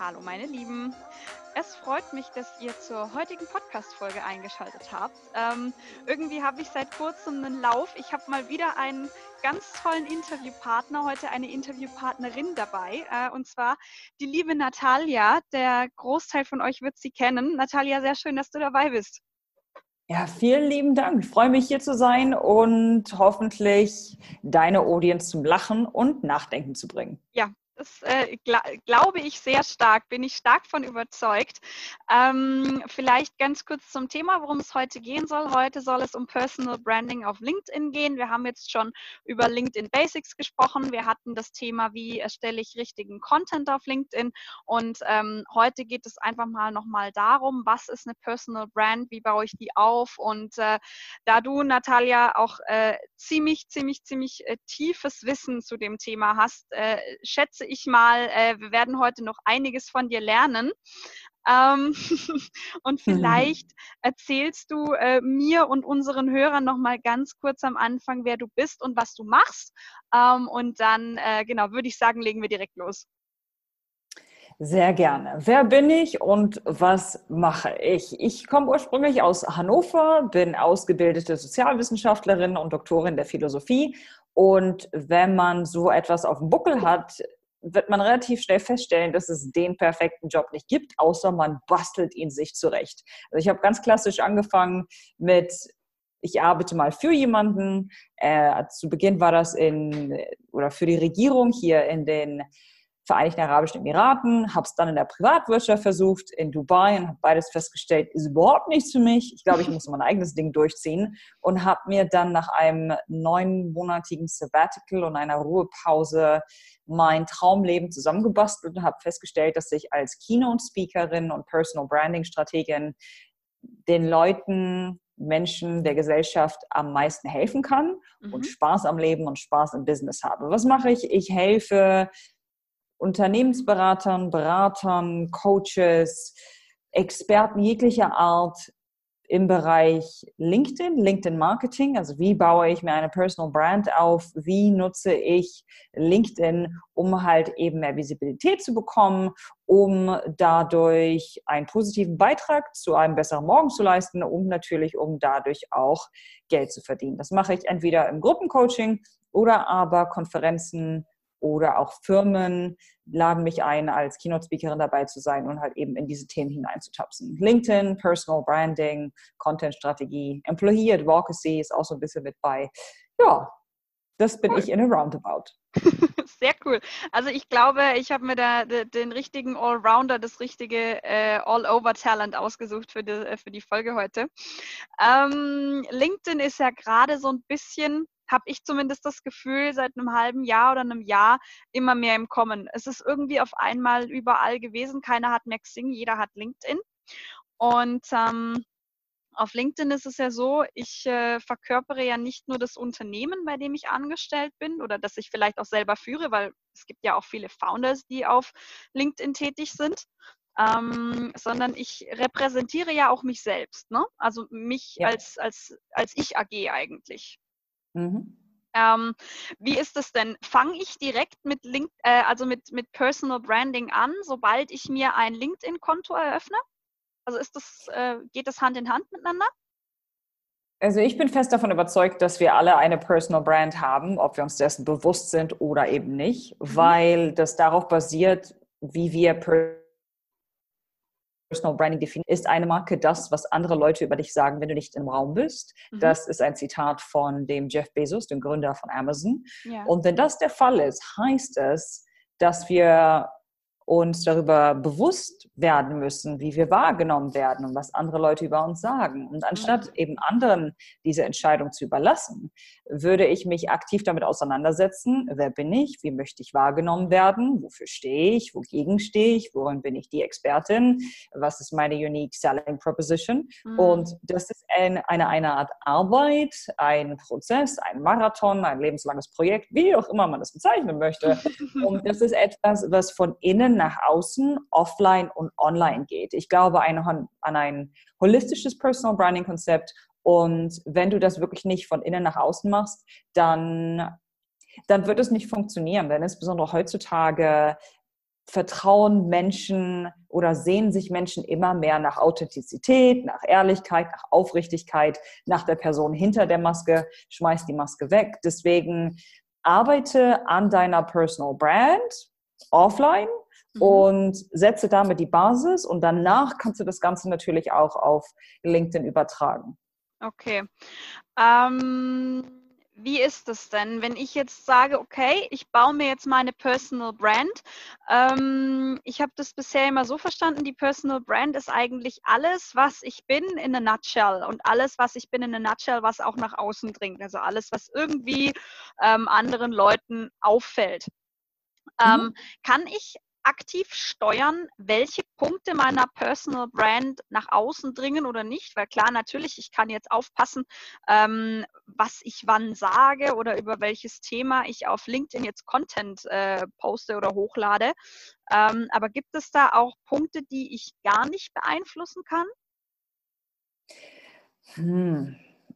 Hallo meine Lieben, es freut mich, dass ihr zur heutigen Podcast-Folge eingeschaltet habt. Irgendwie habe ich seit kurzem einen Lauf. Ich habe mal wieder einen ganz tollen Interviewpartner, heute eine Interviewpartnerin dabei, und zwar die liebe Natalia. Der Großteil von euch wird sie kennen. Natalia, sehr schön, dass du dabei bist. Ja, vielen lieben Dank. Ich freue mich, hier zu sein und hoffentlich deine Audience zum Lachen und Nachdenken zu bringen. Ja. Das glaube ich sehr stark, bin ich stark von überzeugt. Vielleicht ganz kurz zum Thema, worum es heute gehen soll. Heute soll es um Personal Branding auf LinkedIn gehen. Wir haben jetzt schon über LinkedIn Basics gesprochen. Wir hatten das Thema, wie erstelle ich richtigen Content auf LinkedIn. Und heute geht es einfach mal nochmal darum, was ist eine Personal Brand, wie baue ich die auf? Und da du, Natalia, auch ziemlich tiefes Wissen zu dem Thema hast, schätze ich mal, wir werden heute noch einiges von dir lernen. Und vielleicht erzählst du mir und unseren Hörern noch mal ganz kurz am Anfang, wer du bist und was du machst. Und dann, genau, würde ich sagen, legen wir direkt los. Sehr gerne. Wer bin ich und was mache ich? Ich komme ursprünglich aus Hannover, bin ausgebildete Sozialwissenschaftlerin und Doktorin der Philosophie. Und wenn man so etwas auf dem Buckel hat, wird man relativ schnell feststellen, dass es den perfekten Job nicht gibt, außer man bastelt ihn sich zurecht. Also ich habe ganz klassisch angefangen mit, ich arbeite mal für jemanden. Zu Beginn war das für die Regierung hier in den Vereinigten Arabischen Emiraten, habe es dann in der Privatwirtschaft versucht, in Dubai, und habe beides festgestellt, ist überhaupt nichts für mich. Ich glaube, ich muss mein eigenes Ding durchziehen und habe mir dann nach einem 9-monatigen Sabbatical und einer Ruhepause mein Traumleben zusammengebastelt und habe festgestellt, dass ich als Keynote-Speakerin und Personal-Branding-Strategin den Leuten, Menschen der Gesellschaft am meisten helfen kann und Spaß am Leben und Spaß im Business habe. Was mache ich? Ich helfe Unternehmensberatern, Beratern, Coaches, Experten jeglicher Art im Bereich LinkedIn, LinkedIn-Marketing. Also wie baue ich mir eine Personal Brand auf? Wie nutze ich LinkedIn, um halt eben mehr Visibilität zu bekommen, um dadurch einen positiven Beitrag zu einem besseren Morgen zu leisten und natürlich, um dadurch auch Geld zu verdienen. Das mache ich entweder im Gruppencoaching oder aber Konferenzen, oder auch Firmen laden mich ein, als Keynote-Speakerin dabei zu sein und halt eben in diese Themen hineinzutapsen. LinkedIn, Personal Branding, Content-Strategie, Employee Advocacy ist auch so ein bisschen mit bei. Ja, das bin ich in a roundabout. Sehr cool. Also ich glaube, ich habe mir da den richtigen Allrounder, das richtige All-Over-Talent ausgesucht für die Folge heute. LinkedIn ist ja gerade so ein bisschen, habe ich zumindest das Gefühl, seit einem halben Jahr oder einem Jahr immer mehr im Kommen. Es ist irgendwie auf einmal überall gewesen. Keiner hat mehr Xing, jeder hat LinkedIn. Und auf LinkedIn ist es ja so, ich verkörpere ja nicht nur das Unternehmen, bei dem ich angestellt bin oder das ich vielleicht auch selber führe, weil es gibt ja auch viele Founders, die auf LinkedIn tätig sind. Sondern ich repräsentiere ja auch mich selbst, ne? Also mich als ich AG eigentlich. Wie ist das denn? Fange ich direkt mit mit Personal Branding an, sobald ich mir ein LinkedIn-Konto eröffne? Also geht das Hand in Hand miteinander? Also ich bin fest davon überzeugt, dass wir alle eine Personal Brand haben, ob wir uns dessen bewusst sind oder eben nicht, weil das darauf basiert, wie wir Personal Branding definiert. Ist eine Marke das, was andere Leute über dich sagen, wenn du nicht im Raum bist? Das ist ein Zitat von dem Jeff Bezos, dem Gründer von Amazon. Ja. Und wenn das der Fall ist, heißt es, dass wir uns darüber bewusst werden müssen, wie wir wahrgenommen werden und was andere Leute über uns sagen. Und anstatt eben anderen diese Entscheidung zu überlassen, würde ich mich aktiv damit auseinandersetzen, wer bin ich, wie möchte ich wahrgenommen werden, wofür stehe ich, wogegen stehe ich, worin bin ich die Expertin, was ist meine Unique Selling Proposition. Und das ist eine Art Arbeit, ein Prozess, ein Marathon, ein lebenslanges Projekt, wie auch immer man das bezeichnen möchte. Und das ist etwas, was von innen nach außen, offline und online geht. Ich glaube an ein holistisches Personal Branding Konzept, und wenn du das wirklich nicht von innen nach außen machst, dann wird es nicht funktionieren, denn insbesondere heutzutage vertrauen Menschen oder sehen sich Menschen immer mehr nach Authentizität, nach Ehrlichkeit, nach Aufrichtigkeit, nach der Person hinter der Maske, schmeiß die Maske weg. Deswegen arbeite an deiner Personal Brand offline und setze damit die Basis und danach kannst du das Ganze natürlich auch auf LinkedIn übertragen. Okay. Wie ist es denn, wenn ich jetzt sage, okay, ich baue mir jetzt meine Personal Brand. Ich habe das bisher immer so verstanden, die Personal Brand ist eigentlich alles, was ich bin in a nutshell und alles, was ich bin in a nutshell, was auch nach außen dringt. Also alles, was irgendwie anderen Leuten auffällt. Kann ich aktiv steuern, welche Punkte meiner Personal Brand nach außen dringen oder nicht, weil klar, natürlich, ich kann jetzt aufpassen, was ich wann sage oder über welches Thema ich auf LinkedIn jetzt Content poste oder hochlade, aber gibt es da auch Punkte, die ich gar nicht beeinflussen kann?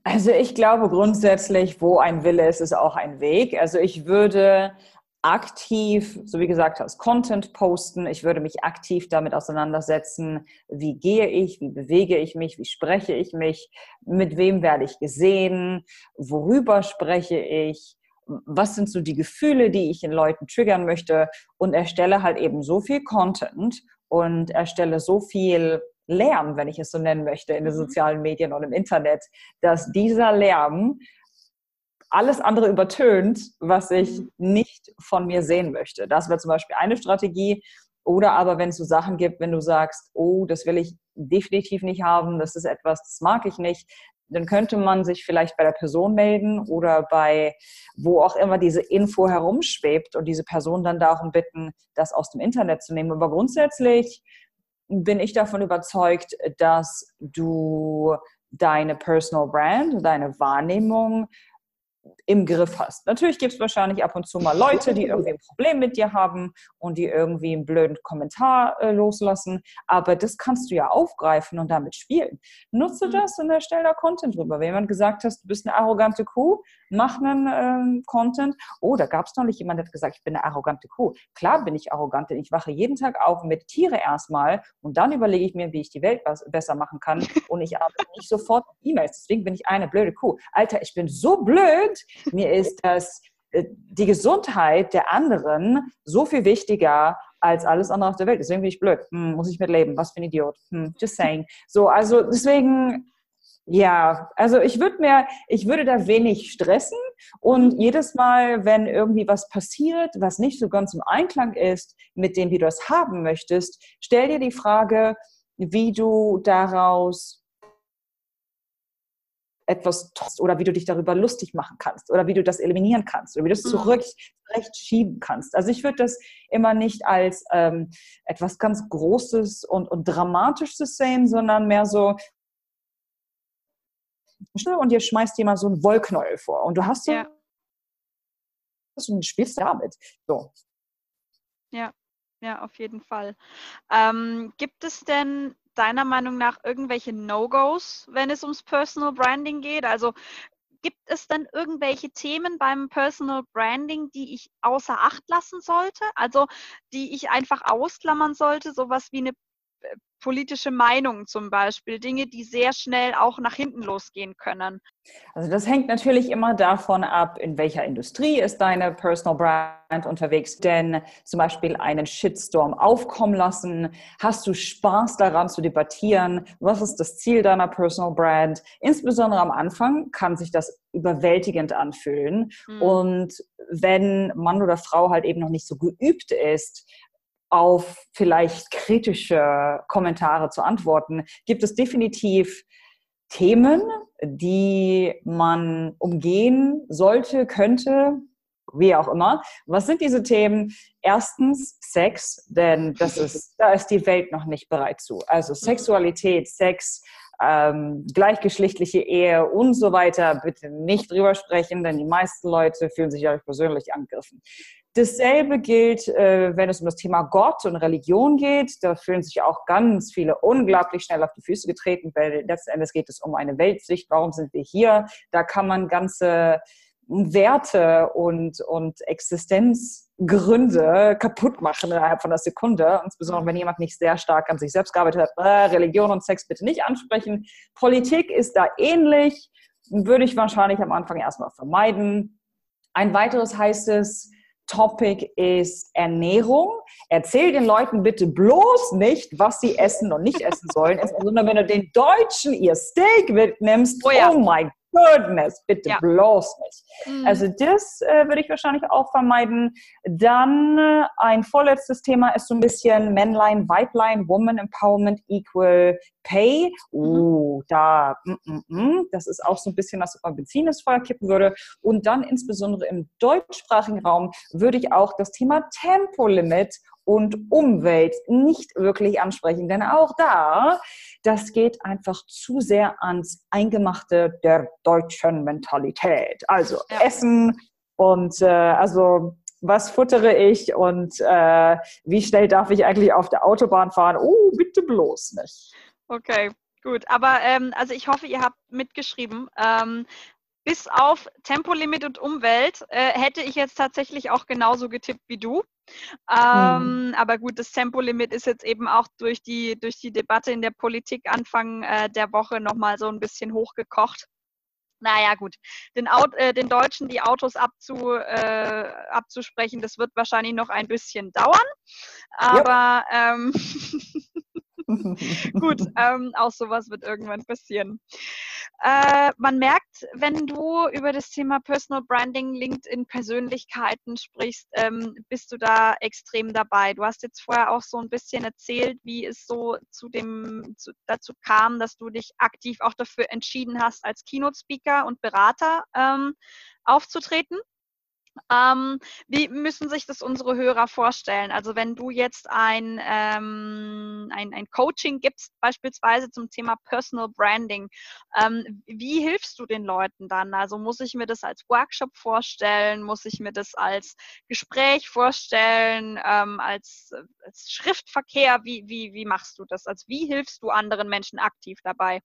Also ich glaube grundsätzlich, wo ein Wille ist, ist auch ein Weg. Also ich würde aktiv, so wie gesagt hast, Content posten. Ich würde mich aktiv damit auseinandersetzen, wie gehe ich, wie bewege ich mich, wie spreche ich mich, mit wem werde ich gesehen, worüber spreche ich, was sind so die Gefühle, die ich in Leuten triggern möchte und erstelle halt eben so viel Content und erstelle so viel Lärm, wenn ich es so nennen möchte, in den sozialen Medien und im Internet, dass dieser Lärm alles andere übertönt, was ich nicht von mir sehen möchte. Das wäre zum Beispiel eine Strategie. Oder aber wenn es so Sachen gibt, wenn du sagst, oh, das will ich definitiv nicht haben, das ist etwas, das mag ich nicht, dann könnte man sich vielleicht bei der Person melden oder bei wo auch immer diese Info herumschwebt und diese Person dann darum bitten, das aus dem Internet zu nehmen. Aber grundsätzlich bin ich davon überzeugt, dass du deine Personal Brand, deine Wahrnehmung im Griff hast. Natürlich gibt es wahrscheinlich ab und zu mal Leute, die irgendwie ein Problem mit dir haben und die irgendwie einen blöden Kommentar loslassen, aber das kannst du ja aufgreifen und damit spielen. Nutze das und erstell da Content drüber. Wenn jemand gesagt hat, du bist eine arrogante Kuh, mach einen Content. Oh, da gab es neulich jemand, der hat gesagt, ich bin eine arrogante Kuh. Klar bin ich arrogant, denn ich wache jeden Tag auf, meditiere erstmal und dann überlege ich mir, wie ich die Welt besser machen kann und ich arbeite nicht sofort mit E-Mails. Deswegen bin ich eine blöde Kuh. Alter, ich bin so blöd, mir ist die Gesundheit der anderen so viel wichtiger als alles andere auf der Welt. Deswegen bin ich blöd. Muss ich mit leben? Was für ein Idiot. Just saying. So, also deswegen, ja, also ich würde da wenig stressen und jedes Mal, wenn irgendwie was passiert, was nicht so ganz im Einklang ist mit dem, wie du es haben möchtest, stell dir die Frage, wie du daraus etwas tust oder wie du dich darüber lustig machen kannst oder wie du das eliminieren kannst oder wie du es zurechtschieben kannst. Also ich würde das immer nicht als etwas ganz Großes und Dramatisches sehen, sondern mehr so, und dir schmeißt jemand so einen Wollknäuel vor und du hast so und spielst damit. So. Ja, auf jeden Fall. Gibt es denn deiner Meinung nach irgendwelche No-Gos, wenn es ums Personal Branding geht? Also gibt es denn irgendwelche Themen beim Personal Branding, die ich außer Acht lassen sollte? Also die ich einfach ausklammern sollte? Sowas wie eine politische Meinung zum Beispiel, Dinge, die sehr schnell auch nach hinten losgehen können. Also das hängt natürlich immer davon ab, in welcher Industrie ist deine Personal Brand unterwegs, denn zum Beispiel einen Shitstorm aufkommen lassen, hast du Spaß daran zu debattieren, was ist das Ziel deiner Personal Brand? Insbesondere am Anfang kann sich das überwältigend anfühlen und wenn Mann oder Frau halt eben noch nicht so geübt ist, auf vielleicht kritische Kommentare zu antworten, gibt es definitiv Themen, die man umgehen sollte, könnte, wie auch immer. Was sind diese Themen? Erstens Sex, denn da ist die Welt noch nicht bereit zu. Also Sexualität, Sex, gleichgeschlechtliche Ehe und so weiter, bitte nicht drüber sprechen, denn die meisten Leute fühlen sich dadurch persönlich angegriffen. Dasselbe gilt, wenn es um das Thema Gott und Religion geht. Da fühlen sich auch ganz viele unglaublich schnell auf die Füße getreten, weil letzten Endes geht es um eine Weltsicht. Warum sind wir hier? Da kann man ganze Werte und Existenzgründe kaputt machen innerhalb von einer Sekunde. Insbesondere, wenn jemand nicht sehr stark an sich selbst gearbeitet hat. Religion und Sex bitte nicht ansprechen. Politik ist da ähnlich. Würde ich wahrscheinlich am Anfang erstmal vermeiden. Ein weiteres heißes Topic ist Ernährung. Erzähl den Leuten bitte bloß nicht, was sie essen und nicht essen sollen. Sondern wenn du den Deutschen ihr Steak mitnimmst, oh mein Gott. Goodness, bitte bloß nicht. Mhm. Also das würde ich wahrscheinlich auch vermeiden. Dann ein vorletztes Thema ist so ein bisschen Männlein, Weiblein, Woman Empowerment, Equal Pay. Das ist auch so ein bisschen, was man Benzin ins Feuer kippen würde. Und dann insbesondere im deutschsprachigen Raum würde ich auch das Thema Tempolimit und Umwelt nicht wirklich ansprechen. Denn auch da, das geht einfach zu sehr ans Eingemachte der deutschen Mentalität. Also Essen und also was futtere ich und wie schnell darf ich eigentlich auf der Autobahn fahren? Oh, bitte bloß nicht. Okay, gut. Aber also ich hoffe, ihr habt mitgeschrieben. Bis auf Tempolimit und Umwelt hätte ich jetzt tatsächlich auch genauso getippt wie du. Aber gut, das Tempolimit ist jetzt eben auch durch die Debatte in der Politik Anfang der Woche nochmal so ein bisschen hochgekocht. Naja, gut, den Deutschen die Autos abzusprechen, das wird wahrscheinlich noch ein bisschen dauern. Aber gut, auch sowas wird irgendwann passieren. Man merkt, wenn du über das Thema Personal Branding, LinkedIn, Persönlichkeiten sprichst, bist du da extrem dabei. Du hast jetzt vorher auch so ein bisschen erzählt, wie es so dazu kam, dass du dich aktiv auch dafür entschieden hast, als Keynote-Speaker und Berater aufzutreten. Wie müssen sich das unsere Hörer vorstellen? Also wenn du jetzt ein Coaching gibst, beispielsweise zum Thema Personal Branding, wie hilfst du den Leuten dann? Also muss ich mir das als Workshop vorstellen? Muss ich mir das als Gespräch vorstellen? Als Schriftverkehr? Wie machst du das? Also wie hilfst du anderen Menschen aktiv dabei?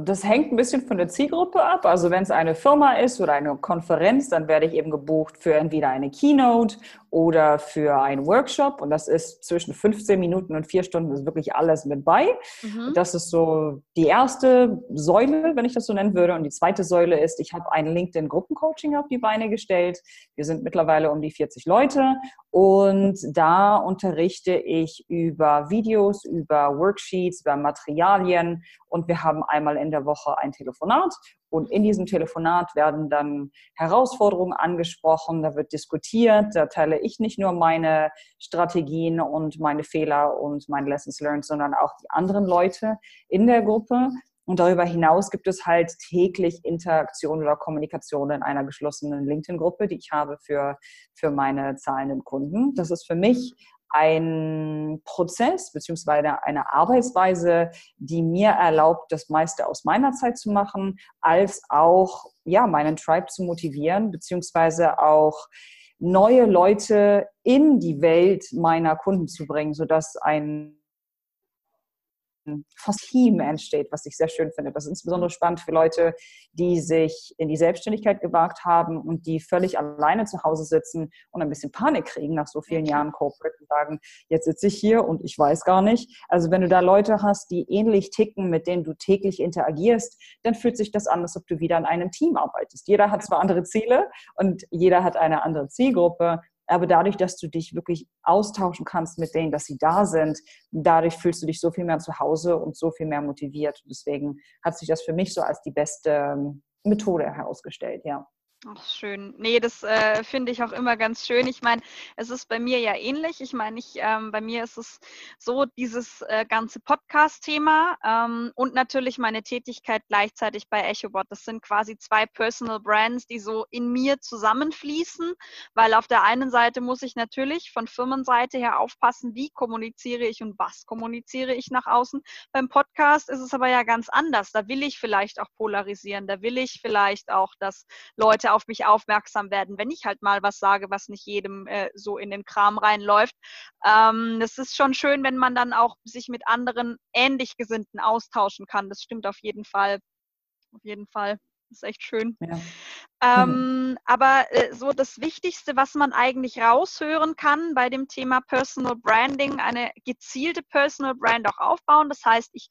Das hängt ein bisschen von der Zielgruppe ab. Also wenn es eine Firma ist oder eine Konferenz, dann werde ich eben gebucht für entweder eine Keynote oder für einen Workshop. Und das ist zwischen 15 Minuten und 4 Stunden, ist wirklich alles mit bei. Mhm. Das ist so die erste Säule, wenn ich das so nennen würde. Und die zweite Säule ist, ich habe ein LinkedIn-Gruppencoaching auf die Beine gestellt. Wir sind mittlerweile um die 40 Leute. Und da unterrichte ich über Videos, über Worksheets, über Materialien. Und wir haben einmal in der Woche ein Telefonat. Und in diesem Telefonat werden dann Herausforderungen angesprochen, da wird diskutiert, da teile ich nicht nur meine Strategien und meine Fehler und meine Lessons learned, sondern auch die anderen Leute in der Gruppe. Und darüber hinaus gibt es halt täglich Interaktion oder Kommunikation in einer geschlossenen LinkedIn-Gruppe, die ich habe für meine zahlenden Kunden. Das ist für mich ein Prozess beziehungsweise eine Arbeitsweise, die mir erlaubt, das meiste aus meiner Zeit zu machen, als auch meinen Tribe zu motivieren, beziehungsweise auch neue Leute in die Welt meiner Kunden zu bringen, sodass ein Team entsteht, was ich sehr schön finde. Das ist insbesondere spannend für Leute, die sich in die Selbstständigkeit gewagt haben und die völlig alleine zu Hause sitzen und ein bisschen Panik kriegen nach so vielen Jahren Corporate und sagen, jetzt sitze ich hier und ich weiß gar nicht. Also wenn du da Leute hast, die ähnlich ticken, mit denen du täglich interagierst, dann fühlt sich das an, als ob du wieder in einem Team arbeitest. Jeder hat zwar andere Ziele und jeder hat eine andere Zielgruppe, aber dadurch, dass du dich wirklich austauschen kannst mit denen, dass sie da sind, dadurch fühlst du dich so viel mehr zu Hause und so viel mehr motiviert. Deswegen hat sich das für mich so als die beste Methode herausgestellt, ja. Ach, schön. Nee, das finde ich auch immer ganz schön. Ich meine, es ist bei mir ja ähnlich. Ich meine, bei mir ist es so, dieses ganze Podcast-Thema und natürlich meine Tätigkeit gleichzeitig bei Echobot. Das sind quasi 2 Personal Brands, die so in mir zusammenfließen, weil auf der einen Seite muss ich natürlich von Firmenseite her aufpassen, wie kommuniziere ich und was kommuniziere ich nach außen. Beim Podcast ist es aber ja ganz anders. Da will ich vielleicht auch polarisieren. Da will ich vielleicht auch, dass Leute auf mich aufmerksam werden, wenn ich halt mal was sage, was nicht jedem so in den Kram reinläuft. Das ist schon schön, wenn man dann auch sich mit anderen Ähnlichgesinnten austauschen kann. Das stimmt auf jeden Fall. Das ist echt schön. Ja. Aber so das Wichtigste, was man eigentlich raushören kann bei dem Thema Personal Branding, eine gezielte Personal Brand auch aufbauen. Das heißt, ich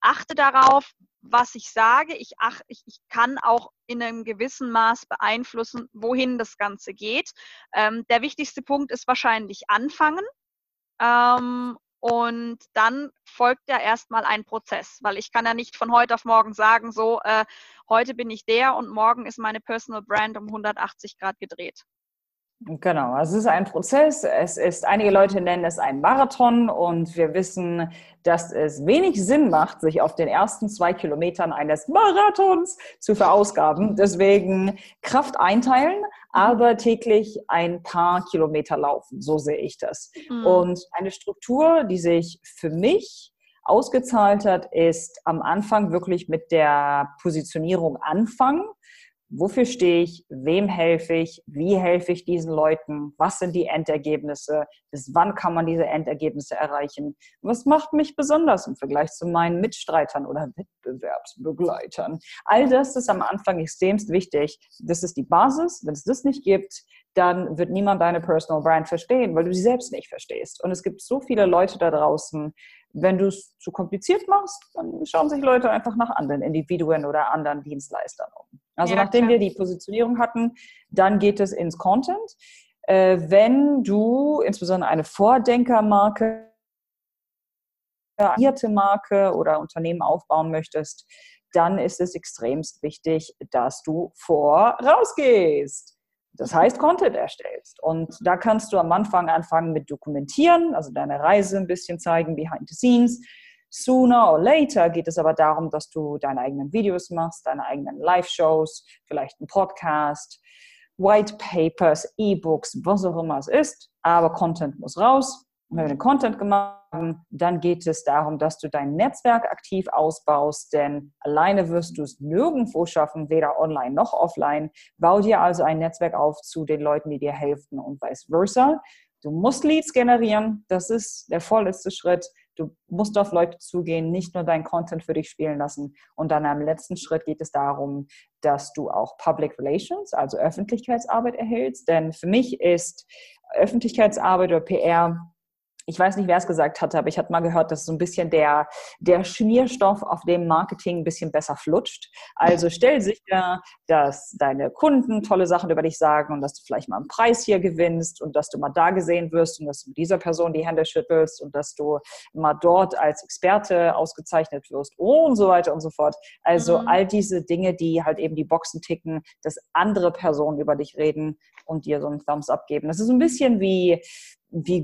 achte darauf, was ich sage. Ich kann auch in einem gewissen Maß beeinflussen, wohin das Ganze geht. Der wichtigste Punkt ist wahrscheinlich anfangen. Und dann folgt ja erstmal ein Prozess, weil ich kann ja nicht von heute auf morgen sagen, so heute bin ich der und morgen ist meine Personal Brand um 180 Grad gedreht. Genau, es ist ein Prozess. Es ist, einige Leute nennen es einen Marathon und wir wissen, dass es wenig Sinn macht, sich auf den ersten 2 Kilometern eines Marathons zu verausgaben. Deswegen Kraft einteilen, aber täglich ein paar Kilometer laufen. So sehe ich das. Mhm. Und eine Struktur, die sich für mich ausgezahlt hat, ist am Anfang wirklich mit der Positionierung anfangen. Wofür stehe ich? Wem helfe ich? Wie helfe ich diesen Leuten? Was sind die Endergebnisse? Bis wann kann man diese Endergebnisse erreichen? Was macht mich besonders im Vergleich zu meinen Mitstreitern oder Wettbewerbsbegleitern? All das ist am Anfang extremst wichtig. Das ist die Basis. Wenn es das nicht gibt, dann wird niemand deine Personal Brand verstehen, weil du sie selbst nicht verstehst. Und es gibt so viele Leute da draußen. Wenn du es zu kompliziert machst, dann schauen sich Leute einfach nach anderen Individuen oder anderen Dienstleistern um. Also ja, nachdem wir die Positionierung hatten, dann geht es ins Content. Wenn du insbesondere eine Vordenkermarke, eine Marke oder Unternehmen aufbauen möchtest, dann ist es extremst wichtig, dass du vorausgehst. Das heißt, Content erstellst. Und da kannst du am Anfang anfangen mit Dokumentieren, also deine Reise ein bisschen zeigen, behind the scenes. Sooner or later geht es aber darum, dass du deine eigenen Videos machst, deine eigenen Live-Shows, vielleicht einen Podcast, White Papers, E-Books, was auch immer es ist. Aber Content muss raus. Und wenn wir den Content gemacht haben, dann geht es darum, dass du dein Netzwerk aktiv ausbaust, denn alleine wirst du es nirgendwo schaffen, weder online noch offline. Bau dir also ein Netzwerk auf zu den Leuten, die dir helfen und vice versa. Du musst Leads generieren, das ist der vorletzte Schritt. Du musst auf Leute zugehen, nicht nur deinen Content für dich spielen lassen. Und dann am letzten Schritt geht es darum, dass du auch Public Relations, also Öffentlichkeitsarbeit erhältst. Denn für mich ist Öffentlichkeitsarbeit oder PR, ich weiß nicht, wer es gesagt hatte, aber ich hatte mal gehört, dass so ein bisschen der Schmierstoff, auf dem Marketing ein bisschen besser flutscht. Also stell sicher, dass deine Kunden tolle Sachen über dich sagen und dass du vielleicht mal einen Preis hier gewinnst und dass du mal da gesehen wirst und dass du dieser Person die Hände schüttelst und dass du mal dort als Experte ausgezeichnet wirst und so weiter und so fort. Also all diese Dinge, die halt eben die Boxen ticken, dass andere Personen über dich reden und dir so einen Thumbs up geben. Das ist ein bisschen wie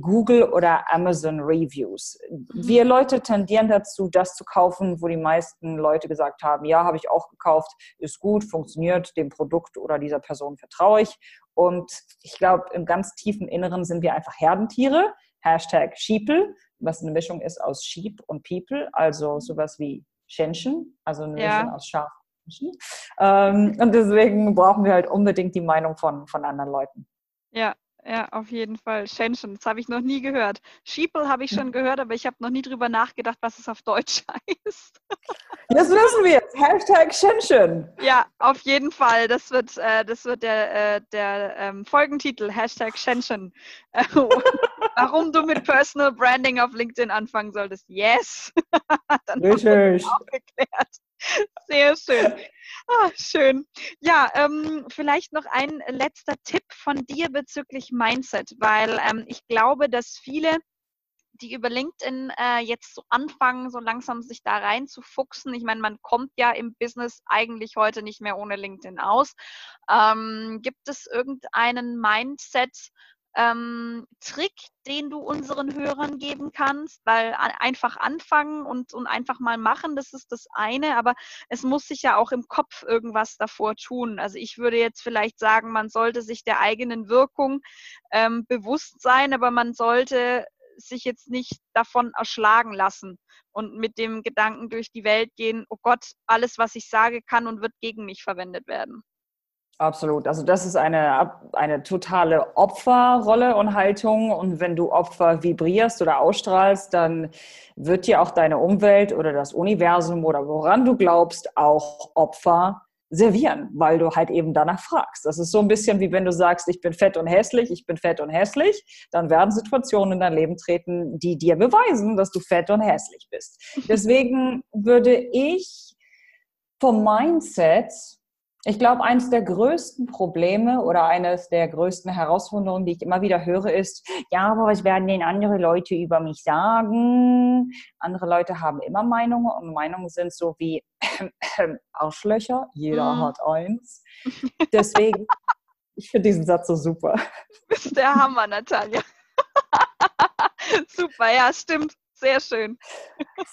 Google oder Amazon Reviews. Wir Leute tendieren dazu, das zu kaufen, wo die meisten Leute gesagt haben, ja, habe ich auch gekauft, ist gut, funktioniert, dem Produkt oder dieser Person vertraue ich. Und ich glaube, im ganz tiefen Inneren sind wir einfach Herdentiere. Hashtag Sheeple, was eine Mischung ist aus Sheep und People, also sowas wie Schenchen, also eine Mischung aus Schaf und Menschen. Und deswegen brauchen wir halt unbedingt die Meinung von anderen Leuten. Ja. Ja, auf jeden Fall. Schenchen, das habe ich noch nie gehört. Sheeple habe ich schon gehört, aber ich habe noch nie drüber nachgedacht, was es auf Deutsch heißt. Das wissen wir jetzt. Hashtag Schenchen. Ja, auf jeden Fall. Das wird der Folgentitel. Hashtag Schenchen. Warum du mit Personal Branding auf LinkedIn anfangen solltest. Yes. Dann haben wir das auch geklärt. Sehr schön. Ah, schön. Ja, vielleicht noch ein letzter Tipp von dir bezüglich Mindset, weil ich glaube, dass viele, die über LinkedIn jetzt so anfangen, so langsam sich da reinzufuchsen. Ich meine, man kommt ja im Business eigentlich heute nicht mehr ohne LinkedIn aus. Gibt es irgendeinen Mindset-Tipp, Trick, den du unseren Hörern geben kannst, weil einfach anfangen und einfach mal machen, das ist das eine, aber es muss sich ja auch im Kopf irgendwas davor tun. Also ich würde jetzt vielleicht sagen, man sollte sich der eigenen Wirkung bewusst sein, aber man sollte sich jetzt nicht davon erschlagen lassen und mit dem Gedanken durch die Welt gehen, oh Gott, alles, was ich sage, kann und wird gegen mich verwendet werden. Absolut. Also das ist eine totale Opferrolle und Haltung. Und wenn du Opfer vibrierst oder ausstrahlst, dann wird dir auch deine Umwelt oder das Universum oder woran du glaubst, auch Opfer servieren, weil du halt eben danach fragst. Das ist so ein bisschen wie wenn du sagst, ich bin fett und hässlich, dann werden Situationen in dein Leben treten, die dir beweisen, dass du fett und hässlich bist. Deswegen würde ich vom Mindset, ich glaube, eines der größten Probleme oder eines der größten Herausforderungen, die ich immer wieder höre, ist, ja, aber was werden denn andere Leute über mich sagen? Andere Leute haben immer Meinungen und Meinungen sind so wie Arschlöcher, jeder hat eins. Deswegen, ich finde diesen Satz so super. Du bist der Hammer, Natalia. Super, ja, stimmt. Sehr schön.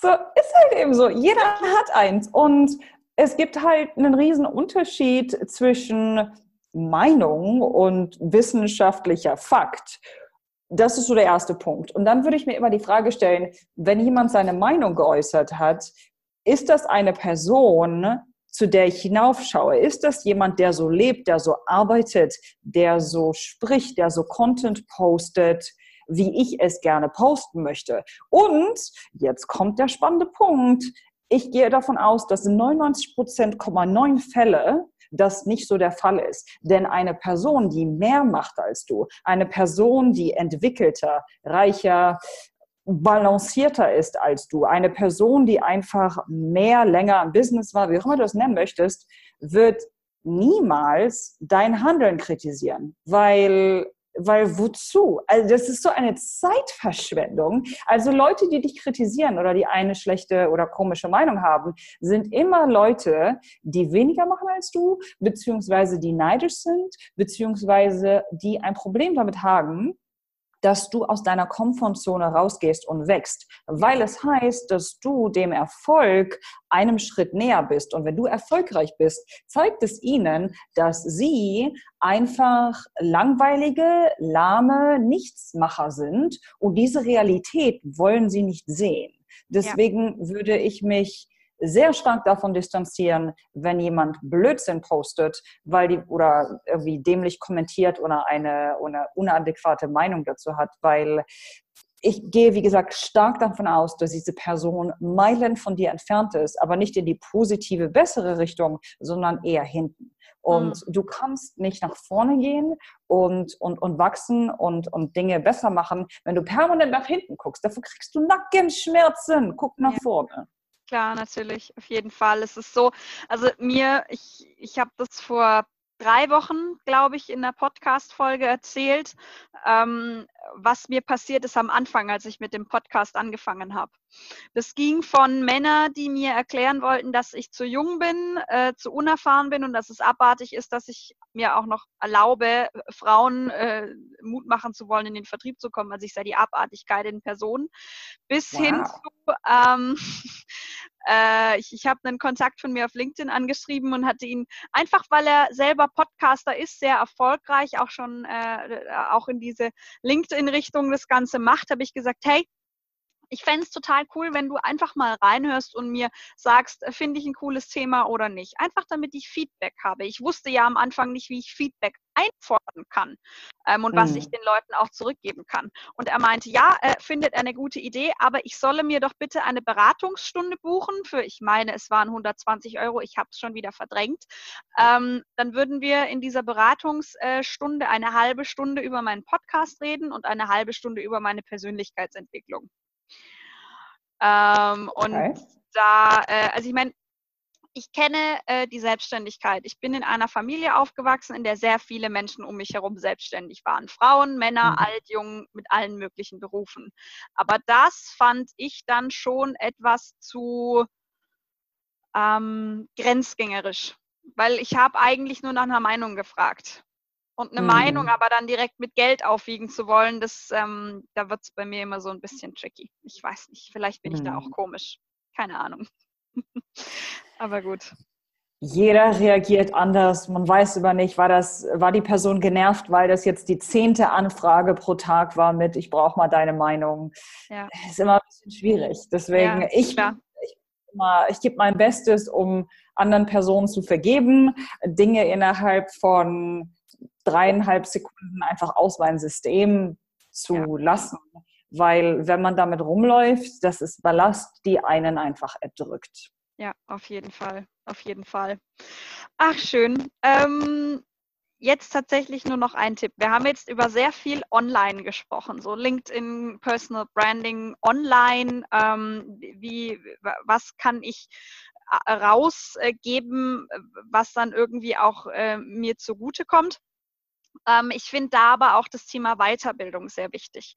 So, ist halt eben so, jeder hat eins und es gibt halt einen riesen Unterschied zwischen Meinung und wissenschaftlicher Fakt. Das ist so der erste Punkt. Und dann würde ich mir immer die Frage stellen, wenn jemand seine Meinung geäußert hat, ist das eine Person, zu der ich hinaufschaue? Ist das jemand, der so lebt, der so arbeitet, der so spricht, der so Content postet, wie ich es gerne posten möchte? Und jetzt kommt der spannende Punkt. Ich gehe davon aus, dass in 99,9% Fälle das nicht so der Fall ist. Denn eine Person, die mehr macht als du, eine Person, die entwickelter, reicher, balancierter ist als du, eine Person, die einfach mehr, länger im Business war, wie auch immer du das nennen möchtest, wird niemals dein Handeln kritisieren. Weil wozu? Also das ist so eine Zeitverschwendung. Also Leute, die dich kritisieren oder die eine schlechte oder komische Meinung haben, sind immer Leute, die weniger machen als du, beziehungsweise die neidisch sind, beziehungsweise die ein Problem damit haben, dass du aus deiner Komfortzone rausgehst und wächst, weil es heißt, dass du dem Erfolg einem Schritt näher bist. Und wenn du erfolgreich bist, zeigt es ihnen, dass sie einfach langweilige, lahme Nichtsmacher sind und diese Realität wollen sie nicht sehen. Deswegen würde ich mich sehr stark davon distanzieren, wenn jemand Blödsinn postet, oder irgendwie dämlich kommentiert oder eine unadäquate Meinung dazu hat, weil ich gehe, wie gesagt, stark davon aus, dass diese Person Meilen von dir entfernt ist, aber nicht in die positive, bessere Richtung, sondern eher hinten. Und du kannst nicht nach vorne gehen und wachsen und Dinge besser machen, wenn du permanent nach hinten guckst. Dafür kriegst du Nackenschmerzen. Guck nach vorne. Klar, natürlich, auf jeden Fall. Es ist so, also ich habe das vor 3 Wochen, glaube ich, in der Podcast-Folge erzählt, was mir passiert ist am Anfang, als ich mit dem Podcast angefangen habe. Das ging von Männern, die mir erklären wollten, dass ich zu jung bin, zu unerfahren bin und dass es abartig ist, dass ich mir auch noch erlaube, Frauen Mut machen zu wollen, in den Vertrieb zu kommen. Also ich sei die Abartigkeit in Person. Bis hin zu... Ich habe einen Kontakt von mir auf LinkedIn angeschrieben und hatte ihn, einfach weil er selber Podcaster ist, sehr erfolgreich, auch schon auch in diese LinkedIn-Richtung das Ganze macht, habe ich gesagt, hey, ich fände es total cool, wenn du einfach mal reinhörst und mir sagst, finde ich ein cooles Thema oder nicht. Einfach damit ich Feedback habe. Ich wusste ja am Anfang nicht, wie ich Feedback einfordern kann und was ich den Leuten auch zurückgeben kann. Und er meinte, ja, findet er eine gute Idee, aber ich solle mir doch bitte eine Beratungsstunde buchen für, ich meine, es waren 120 €, ich habe es schon wieder verdrängt. Dann würden wir in dieser Beratungsstunde eine halbe Stunde über meinen Podcast reden und eine halbe Stunde über meine Persönlichkeitsentwicklung. Also ich meine, ich kenne die Selbstständigkeit. Ich bin in einer Familie aufgewachsen, in der sehr viele Menschen um mich herum selbstständig waren. Frauen, Männer, alt, jung, mit allen möglichen Berufen. Aber das fand ich dann schon etwas zu grenzgängerisch, weil ich habe eigentlich nur nach einer Meinung gefragt. Und eine Meinung aber dann direkt mit Geld aufwiegen zu wollen, das, da wird es bei mir immer so ein bisschen tricky. Ich weiß nicht, vielleicht bin ich da auch komisch. Keine Ahnung. Aber gut. Jeder reagiert anders. Man weiß über nicht, war die Person genervt, weil das jetzt die 10. Anfrage pro Tag war mit, ich brauche mal deine Meinung. Ja. Das ist immer ein bisschen schwierig. Deswegen, ja, ich gebe mein Bestes, um anderen Personen zu vergeben, Dinge innerhalb von 3,5 Sekunden einfach aus meinem System zu lassen. Weil wenn man damit rumläuft, das ist Ballast, die einen einfach erdrückt. Ja, auf jeden Fall. Auf jeden Fall. Ach, schön. Jetzt tatsächlich nur noch ein Tipp. Wir haben jetzt über sehr viel online gesprochen, so LinkedIn, Personal Branding, online. Was kann ich rausgeben, was dann irgendwie auch mir zugutekommt? Ich finde da aber auch das Thema Weiterbildung sehr wichtig.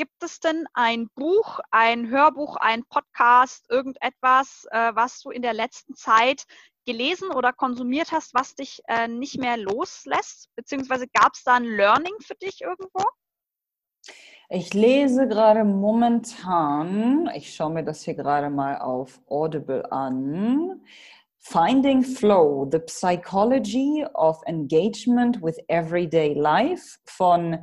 Gibt es denn ein Buch, ein Hörbuch, ein Podcast, irgendetwas, was du in der letzten Zeit gelesen oder konsumiert hast, was dich nicht mehr loslässt? Beziehungsweise gab es da ein Learning für dich irgendwo? Ich lese gerade momentan, ich schaue mir das hier gerade mal auf Audible an, Finding Flow, The Psychology of Engagement with Everyday Life von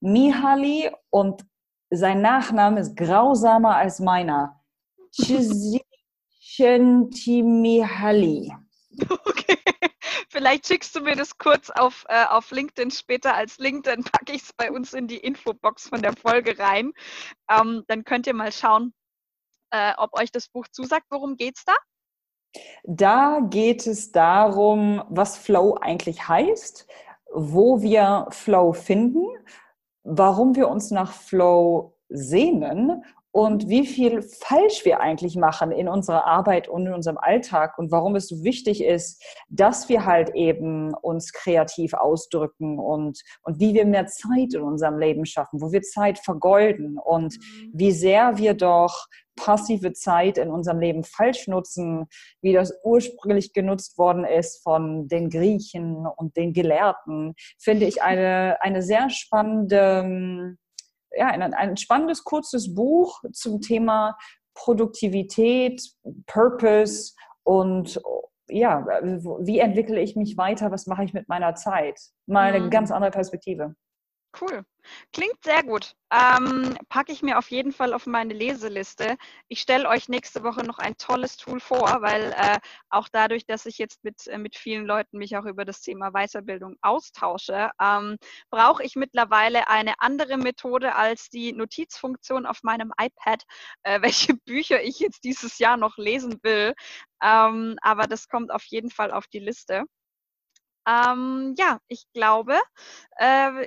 Mihaly, und sein Nachname ist grausamer als meiner. Csikszentmihalyi. Okay, vielleicht schickst du mir das kurz auf LinkedIn später als Link, dann packe ich es bei uns in die Infobox von der Folge rein. Dann könnt ihr mal schauen, ob euch das Buch zusagt. Worum geht's da? Da geht es darum, was Flow eigentlich heißt, wo wir Flow finden, warum wir uns nach Flow sehnen und wie viel falsch wir eigentlich machen in unserer Arbeit und in unserem Alltag und warum es so wichtig ist, dass wir halt eben uns kreativ ausdrücken und wie wir mehr Zeit in unserem Leben schaffen, wo wir Zeit vergolden und wie sehr wir doch passive Zeit in unserem Leben falsch nutzen, wie das ursprünglich genutzt worden ist von den Griechen und den Gelehrten, finde ich eine sehr spannende... Ja, ein spannendes, kurzes Buch zum Thema Produktivität, Purpose und ja, wie entwickle ich mich weiter, was mache ich mit meiner Zeit? Mal eine ganz andere Perspektive. Cool. Klingt sehr gut. Packe ich mir auf jeden Fall auf meine Leseliste. Ich stelle euch nächste Woche noch ein tolles Tool vor, weil auch dadurch, dass ich jetzt mit vielen Leuten mich auch über das Thema Weiterbildung austausche, brauche ich mittlerweile eine andere Methode als die Notizfunktion auf meinem iPad, welche Bücher ich jetzt dieses Jahr noch lesen will. Aber das kommt auf jeden Fall auf die Liste. Ja, ich glaube,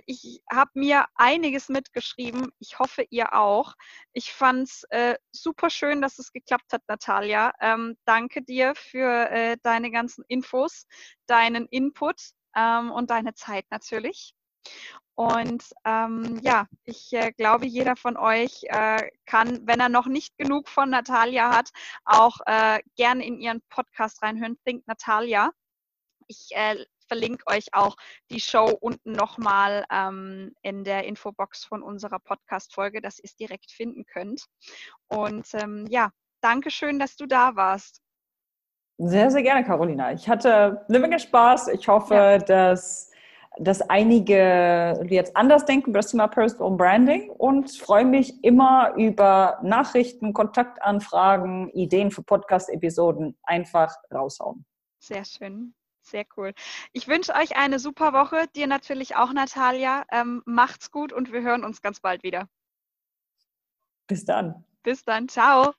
ich habe mir einiges mitgeschrieben. Ich hoffe, ihr auch. Ich fand es super schön, dass es geklappt hat, Natalia. Danke dir für deine ganzen Infos, deinen Input und deine Zeit natürlich. Und ja, ich glaube, jeder von euch kann, wenn er noch nicht genug von Natalia hat, auch gerne in ihren Podcast reinhören. Think Natalia. Ich verlinke euch auch die Show unten nochmal in der Infobox von unserer Podcast-Folge, dass ihr es direkt finden könnt. Und ja, danke schön, dass du da warst. Sehr, sehr gerne, Carolina. Ich hatte eine Menge Spaß. Ich hoffe, dass einige jetzt anders denken über das Thema Personal Branding, und freue mich immer über Nachrichten, Kontaktanfragen, Ideen für Podcast-Episoden. Einfach raushauen. Sehr schön. Sehr cool. Ich wünsche euch eine super Woche. Dir natürlich auch, Natalia. Macht's gut und wir hören uns ganz bald wieder. Bis dann. Bis dann. Ciao.